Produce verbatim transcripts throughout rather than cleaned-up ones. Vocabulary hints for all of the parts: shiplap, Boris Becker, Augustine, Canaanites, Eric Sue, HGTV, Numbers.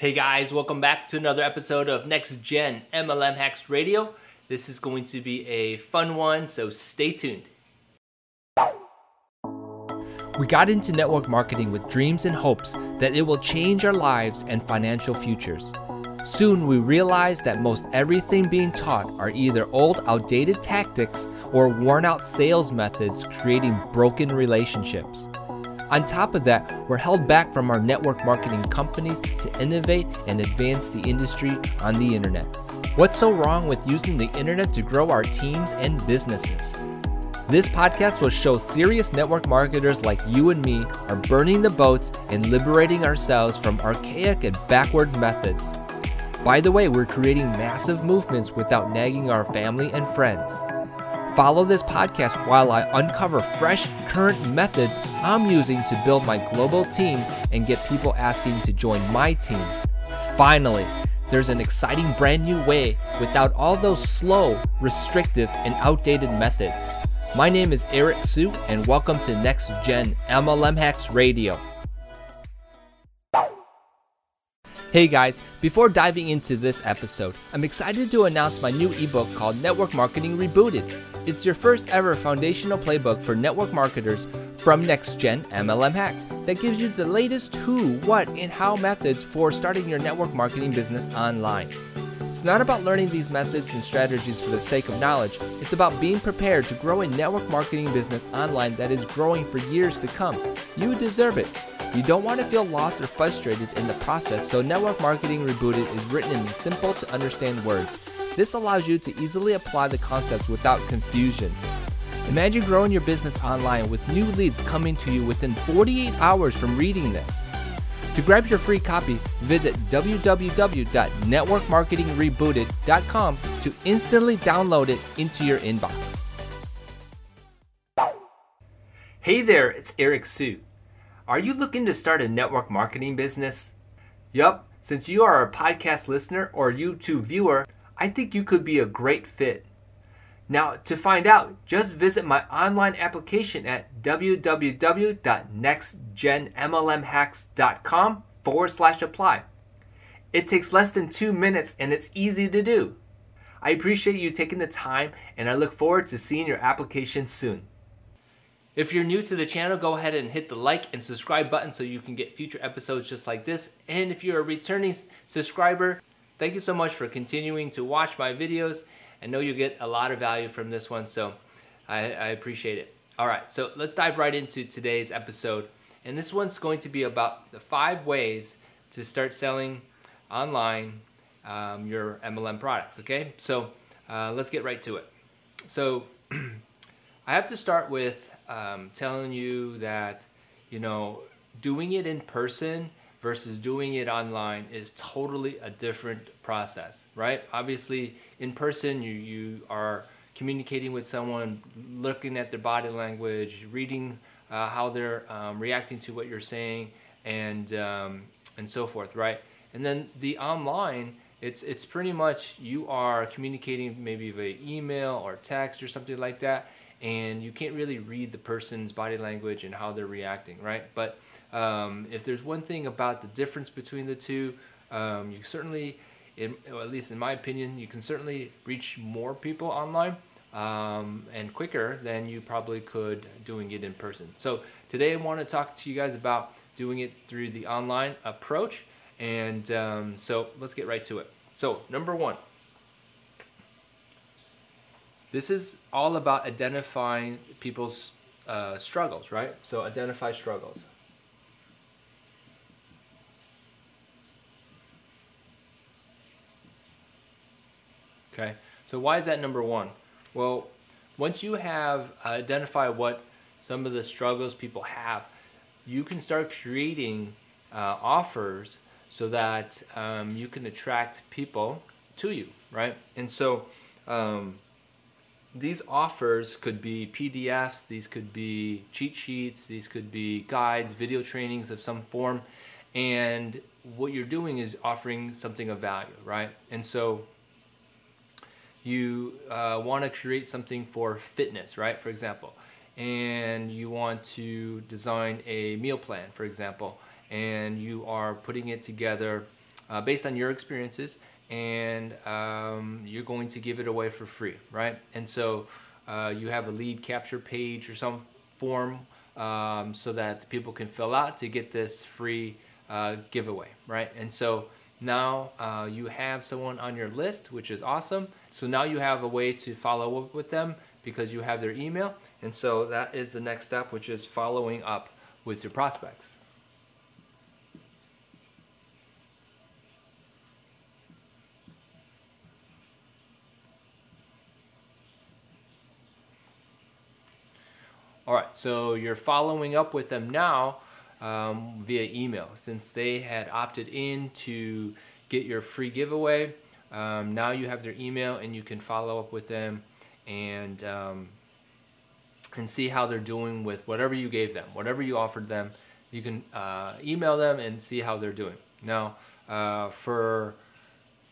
Hey guys, welcome back to another episode of Next Gen M L M Hacks Radio. This is going to be a fun one, so stay tuned. We got into network marketing with dreams and hopes that it will change our lives and financial futures. Soon we realized that most everything being taught are either old, outdated tactics or worn-out sales methods creating broken relationships. On top of that, we're held back from our network marketing companies to innovate and advance the industry on the internet. What's so wrong with using the internet to grow our teams and businesses? This podcast will show serious network marketers like you and me are burning the boats and liberating ourselves from archaic and backward methods. By the way, we're creating massive movements without nagging our family and friends. Follow this podcast while I uncover fresh, current methods I'm using to build my global team and get people asking to join my team. Finally, there's an exciting brand new way without all those slow, restrictive, and outdated methods. My name is Eric Sue, and welcome to Next Gen M L M Hacks Radio. Hey guys, before diving into this episode, I'm excited to announce my new ebook called Network Marketing Rebooted. It's your first ever foundational playbook for network marketers from Next Gen M L M Hacks that gives you the latest who, what, and how methods for starting your network marketing business online. It's not about learning these methods and strategies for the sake of knowledge. It's about being prepared to grow a network marketing business online that is growing for years to come. You deserve it. You don't want to feel lost or frustrated in the process, so Network Marketing Rebooted is written in simple to understand words. This allows you to easily apply the concepts without confusion. Imagine growing your business online with new leads coming to you within forty-eight hours from reading this. To grab your free copy, visit w w w dot network marketing rebooted dot com to instantly download it into your inbox. Hey there, it's Eric Sue. Are you looking to start a network marketing business? Yup, since you are a podcast listener or YouTube viewer, I think you could be a great fit. Now, to find out, just visit my online application at w w w dot next gen m l m hacks dot com forward slash apply. It takes less than two minutes and it's easy to do. I appreciate you taking the time and I look forward to seeing your application soon. If you're new to the channel, go ahead and hit the like and subscribe button so you can get future episodes just like this. And if you're a returning subscriber, thank you so much for continuing to watch my videos. I know you get a lot of value from this one, so I, I appreciate it. All right, so let's dive right into today's episode. And this one's going to be about the five ways to start selling online um, your M L M products, okay? So uh, let's get right to it. So I have to start with um, telling you that, you know, doing it in person versus doing it online is totally a different process, right? Obviously, in person, you, you are communicating with someone, looking at their body language, reading uh, how they're um, reacting to what you're saying, and um, and so forth, right? And then the online, it's it's pretty much you are communicating maybe via email or text or something like that, and you can't really read the person's body language and how they're reacting, right? But Um, if there's one thing about the difference between the two, um, you certainly, in, or at least in my opinion, you can certainly reach more people online um, and quicker than you probably could doing it in person. So today I want to talk to you guys about doing it through the online approach. And um, so let's get right to it. So number one, this is all about identifying people's uh, struggles, right? So identify struggles. Okay, so why is that number one? Well, once you have identified what some of the struggles people have, you can start creating uh, offers so that um, you can attract people to you, right? And so um, these offers could be P D Fs, these could be cheat sheets, these could be guides, video trainings of some form, and what you're doing is offering something of value, right? And so you uh, want to create something for fitness, right, for example, and you want to design a meal plan, for example, and you are putting it together uh, based on your experiences, and um, you're going to give it away for free, right? And so uh, you have a lead capture page or some form um, so that people can fill out to get this free uh, giveaway, right? And so now uh, you have someone on your list, which is awesome. So now you have a way to follow up with them because you have their email. And so that is the next step, which is following up with your prospects. All right, so you're following up with them now um, via email. Since they had opted in to get your free giveaway, um, now you have their email and you can follow up with them and, um, and see how they're doing with whatever you gave them, whatever you offered them. You can uh, email them and see how they're doing. Now, uh, for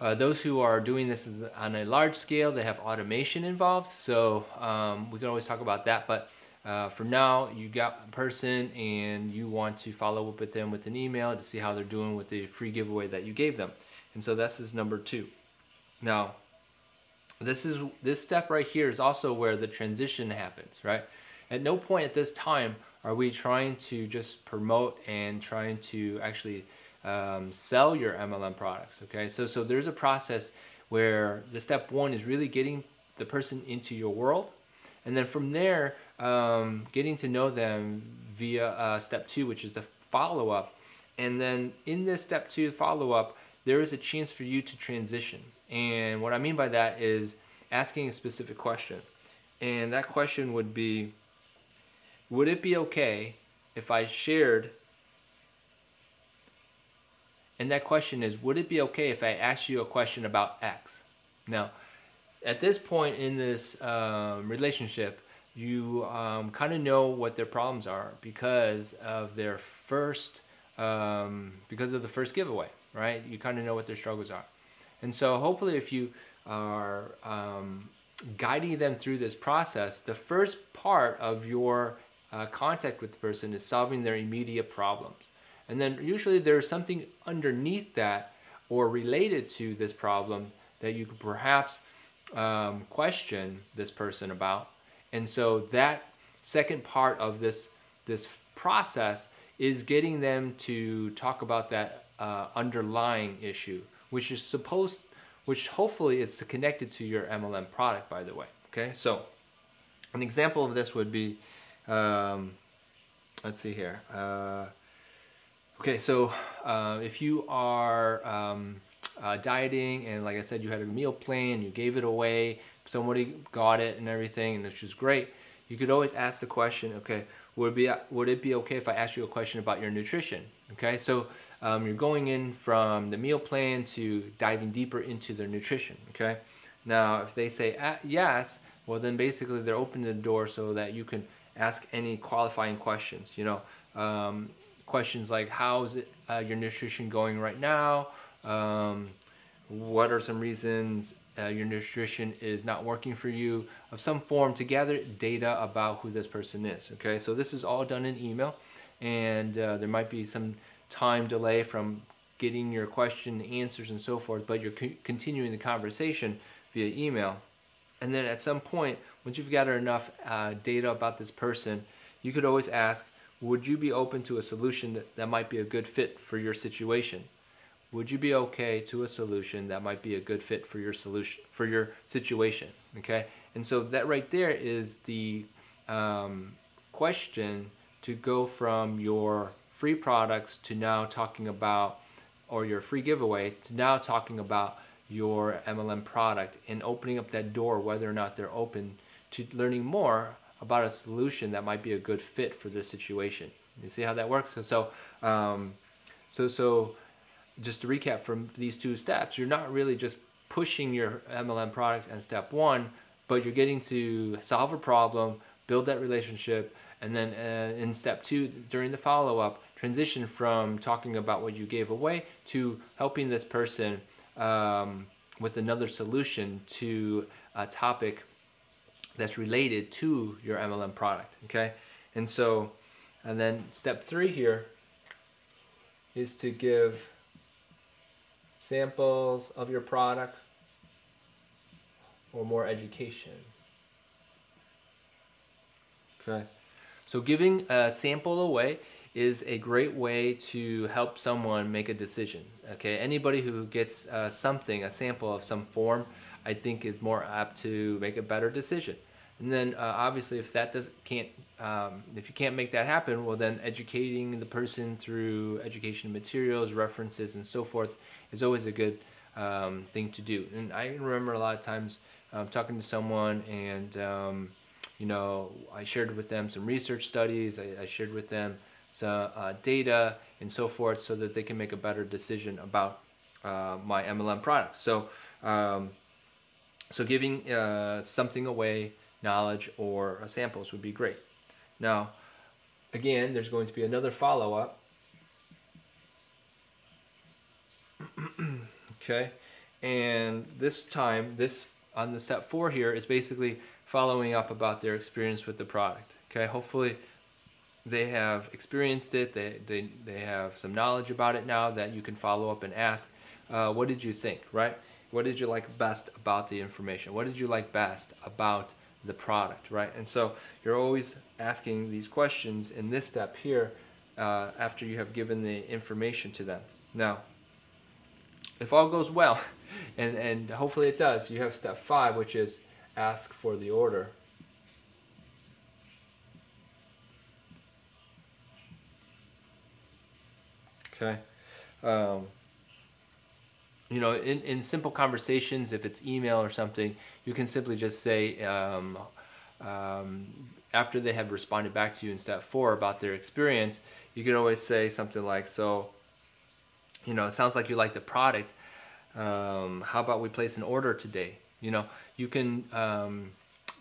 Uh, those who are doing this on a large scale, they have automation involved, so um, we can always talk about that, but uh, for now, you got a person and you want to follow up with them with an email to see how they're doing with the free giveaway that you gave them. And so this is number two. Now, this, is, this step right here is also where the transition happens, right? At no point at this time are we trying to just promote and trying to actually Um, sell your M L M products, okay? So, so there's a process where the step one is really getting the person into your world. And then from there, um, getting to know them via uh, step two, which is the follow-up. And then in this step two follow-up, there is a chance for you to transition. And what I mean by that is asking a specific question. And that question would be, would it be okay if I shared And that question is, would it be okay if I asked you a question about X? Now, at this point in this um, relationship, you um, kind of know what their problems are because of their first, um, because of the first giveaway, right? You kind of know what their struggles are. And so hopefully if you are um, guiding them through this process, the first part of your uh, contact with the person is solving their immediate problems. And then usually there's something underneath that or related to this problem that you could perhaps um, question this person about. And so that second part of this, this process is getting them to talk about that uh, underlying issue, which is supposed, which hopefully is connected to your M L M product, by the way, okay? So an example of this would be, um, let's see here. Uh, Okay, so uh, if you are um, uh, dieting and like I said, you had a meal plan, you gave it away, somebody got it and everything, and which is great, you could always ask the question, okay, would it be, would it be okay if I asked you a question about your nutrition? Okay, so um, you're going in from the meal plan to diving deeper into their nutrition, okay? Now, if they say uh, yes, well then basically they're opening the door so that you can ask any qualifying questions, you know? Um, Questions like, how's uh, your nutrition going right now? Um, what are some reasons uh, your nutrition is not working for you? Of some form to gather data about who this person is, okay? So this is all done in email, and uh, there might be some time delay from getting your question, answers, and so forth, but you're co- continuing the conversation via email. And then at some point, once you've gathered enough uh, data about this person, you could always ask, would you be open to a solution that, that might be a good fit for your situation? Would you be okay to a solution that might be a good fit for your solution, for your situation, okay? And so that right there is the um, question to go from your free products to now talking about, or your free giveaway to now talking about your M L M product and opening up that door, whether or not they're open to learning more about a solution that might be a good fit for this situation. You see how that works? And so, um, so, so just to recap from these two steps, you're not really just pushing your M L M product on step one, but you're getting to solve a problem, build that relationship, and then uh, in step two, during the follow-up, transition from talking about what you gave away to helping this person um, with another solution to a topic that's related to your M L M product, okay? And so, and then step three here is to give samples of your product, or more education? Okay. So giving a sample away is a great way to help someone make a decision. Okay, anybody who gets uh, something, a sample of some form, I think is more apt to make a better decision. And then uh, obviously if that does, can't, um, if you can't make that happen, well then educating the person through education materials, references, and so forth is always a good um, thing to do. And I remember a lot of times um, talking to someone and um, you know, I shared with them some research studies, I, I shared with them some uh, data and so forth so that they can make a better decision about uh, my M L M product. So, um, so giving uh, something away, knowledge or uh, samples would be great. Now, again, there's going to be another follow-up. Okay, and this time, this on the step four here is basically following up about their experience with the product. Okay, hopefully they have experienced it, they, they, they have some knowledge about it now that you can follow up and ask, uh, what did you think, right? What did you like best about the information? What did you like best about the product, right? And so you're always asking these questions in this step here uh, after you have given the information to them. Now, if all goes well, and, and hopefully it does, you have step five, which is ask for the order. Okay. Um, you know, in, in simple conversations, if it's email or something, you can simply just say, um, um, after they have responded back to you in step four about their experience, you can always say something like, so, you know, it sounds like you like the product. Um, how about we place an order today? You know, you can um,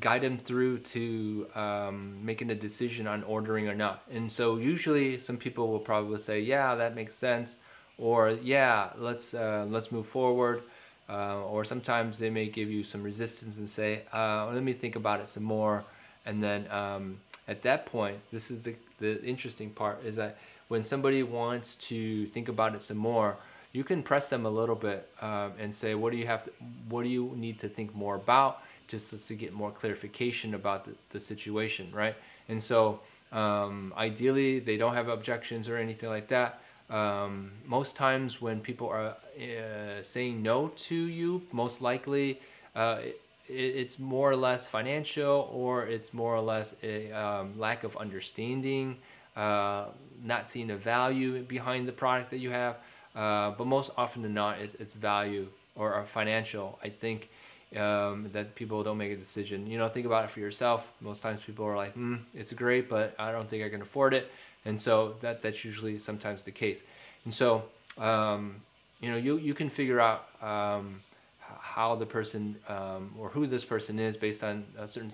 guide them through to um, making a decision on ordering or not. And so usually some people will probably say, yeah, that makes sense. Or yeah, let's uh, let's move forward. Uh, or sometimes they may give you some resistance and say, uh, let me think about it some more. And then um, at that point, this is the, the interesting part, is that when somebody wants to think about it some more, you can press them a little bit um, and say, what do you have to, what do you need to think more about, just to get more clarification about the, the situation, right? And so um, ideally, they don't have objections or anything like that. Um, most times when people are uh, saying no to you, most likely uh, it, it's more or less financial, or it's more or less a um, lack of understanding, uh, not seeing the value behind the product that you have. Uh, but most often than not, it's, it's value or, or financial, I think, um, that people don't make a decision. You know, think about it for yourself. Most times people are like, mm, it's great, but I don't think I can afford it. And so that, that's usually sometimes the case. And so, um, you know, you, you can figure out um, how the person um, or who this person is based on uh, certain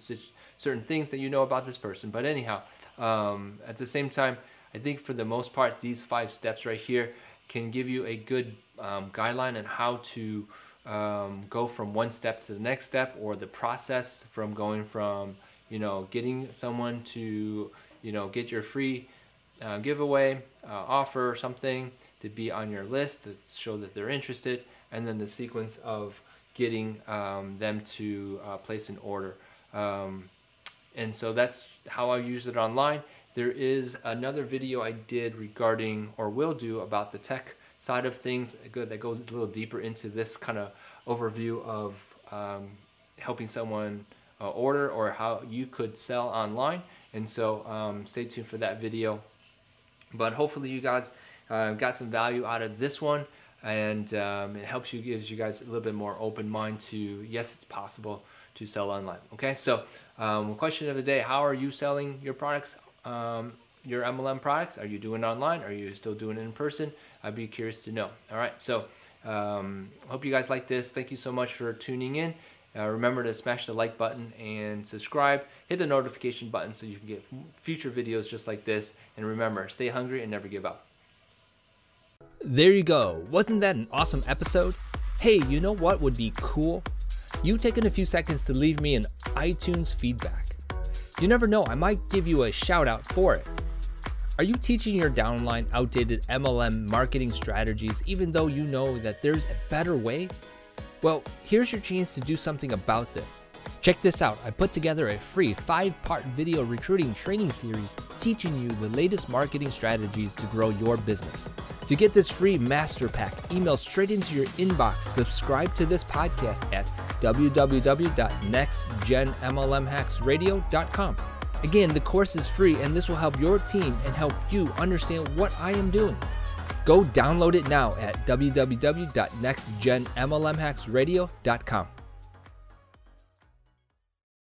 certain things that you know about this person. But anyhow, um, at the same time, I think for the most part, these five steps right here can give you a good um, guideline on how to um, go from one step to the next step, or the process from going from, you know, getting someone to, you know, get your free Uh, giveaway, uh, offer something to be on your list that show that they're interested, and then the sequence of getting um, them to uh, place an order. Um, and so that's how I use it online. There is another video I did regarding, or will do, about the tech side of things. Good, that goes a little deeper into this kind of overview of um, helping someone uh, order, or how you could sell online. And so um, stay tuned for that video. But hopefully you guys uh, got some value out of this one, and um, it helps you, gives you guys a little bit more open mind to, yes, it's possible to sell online. Okay, so um, question of the day, how are you selling your products, um, your M L M products? Are you doing online? Are you still doing it in person? I'd be curious to know. All right, so um, hope you guys like this. Thank you so much for tuning in. Uh, remember to smash the like button and subscribe. Hit the notification button so you can get future videos just like this. And remember, stay hungry and never give up. There you go. Wasn't that an awesome episode? Hey, you know what would be cool? You taking a few seconds to leave me an iTunes feedback. You never know, I might give you a shout out for it. Are you teaching your downline outdated M L M marketing strategies even though you know that there's a better way? Well, here's your chance to do something about this. Check this out, I put together a free five-part video recruiting training series teaching you the latest marketing strategies to grow your business. To get this free master pack emailed straight into your inbox, subscribe to this podcast at w w w dot next gen m l m hacks radio dot com. Again, the course is free and this will help your team and help you understand what I am doing. Go download it now at w w w dot next gen m l m hacks radio dot com.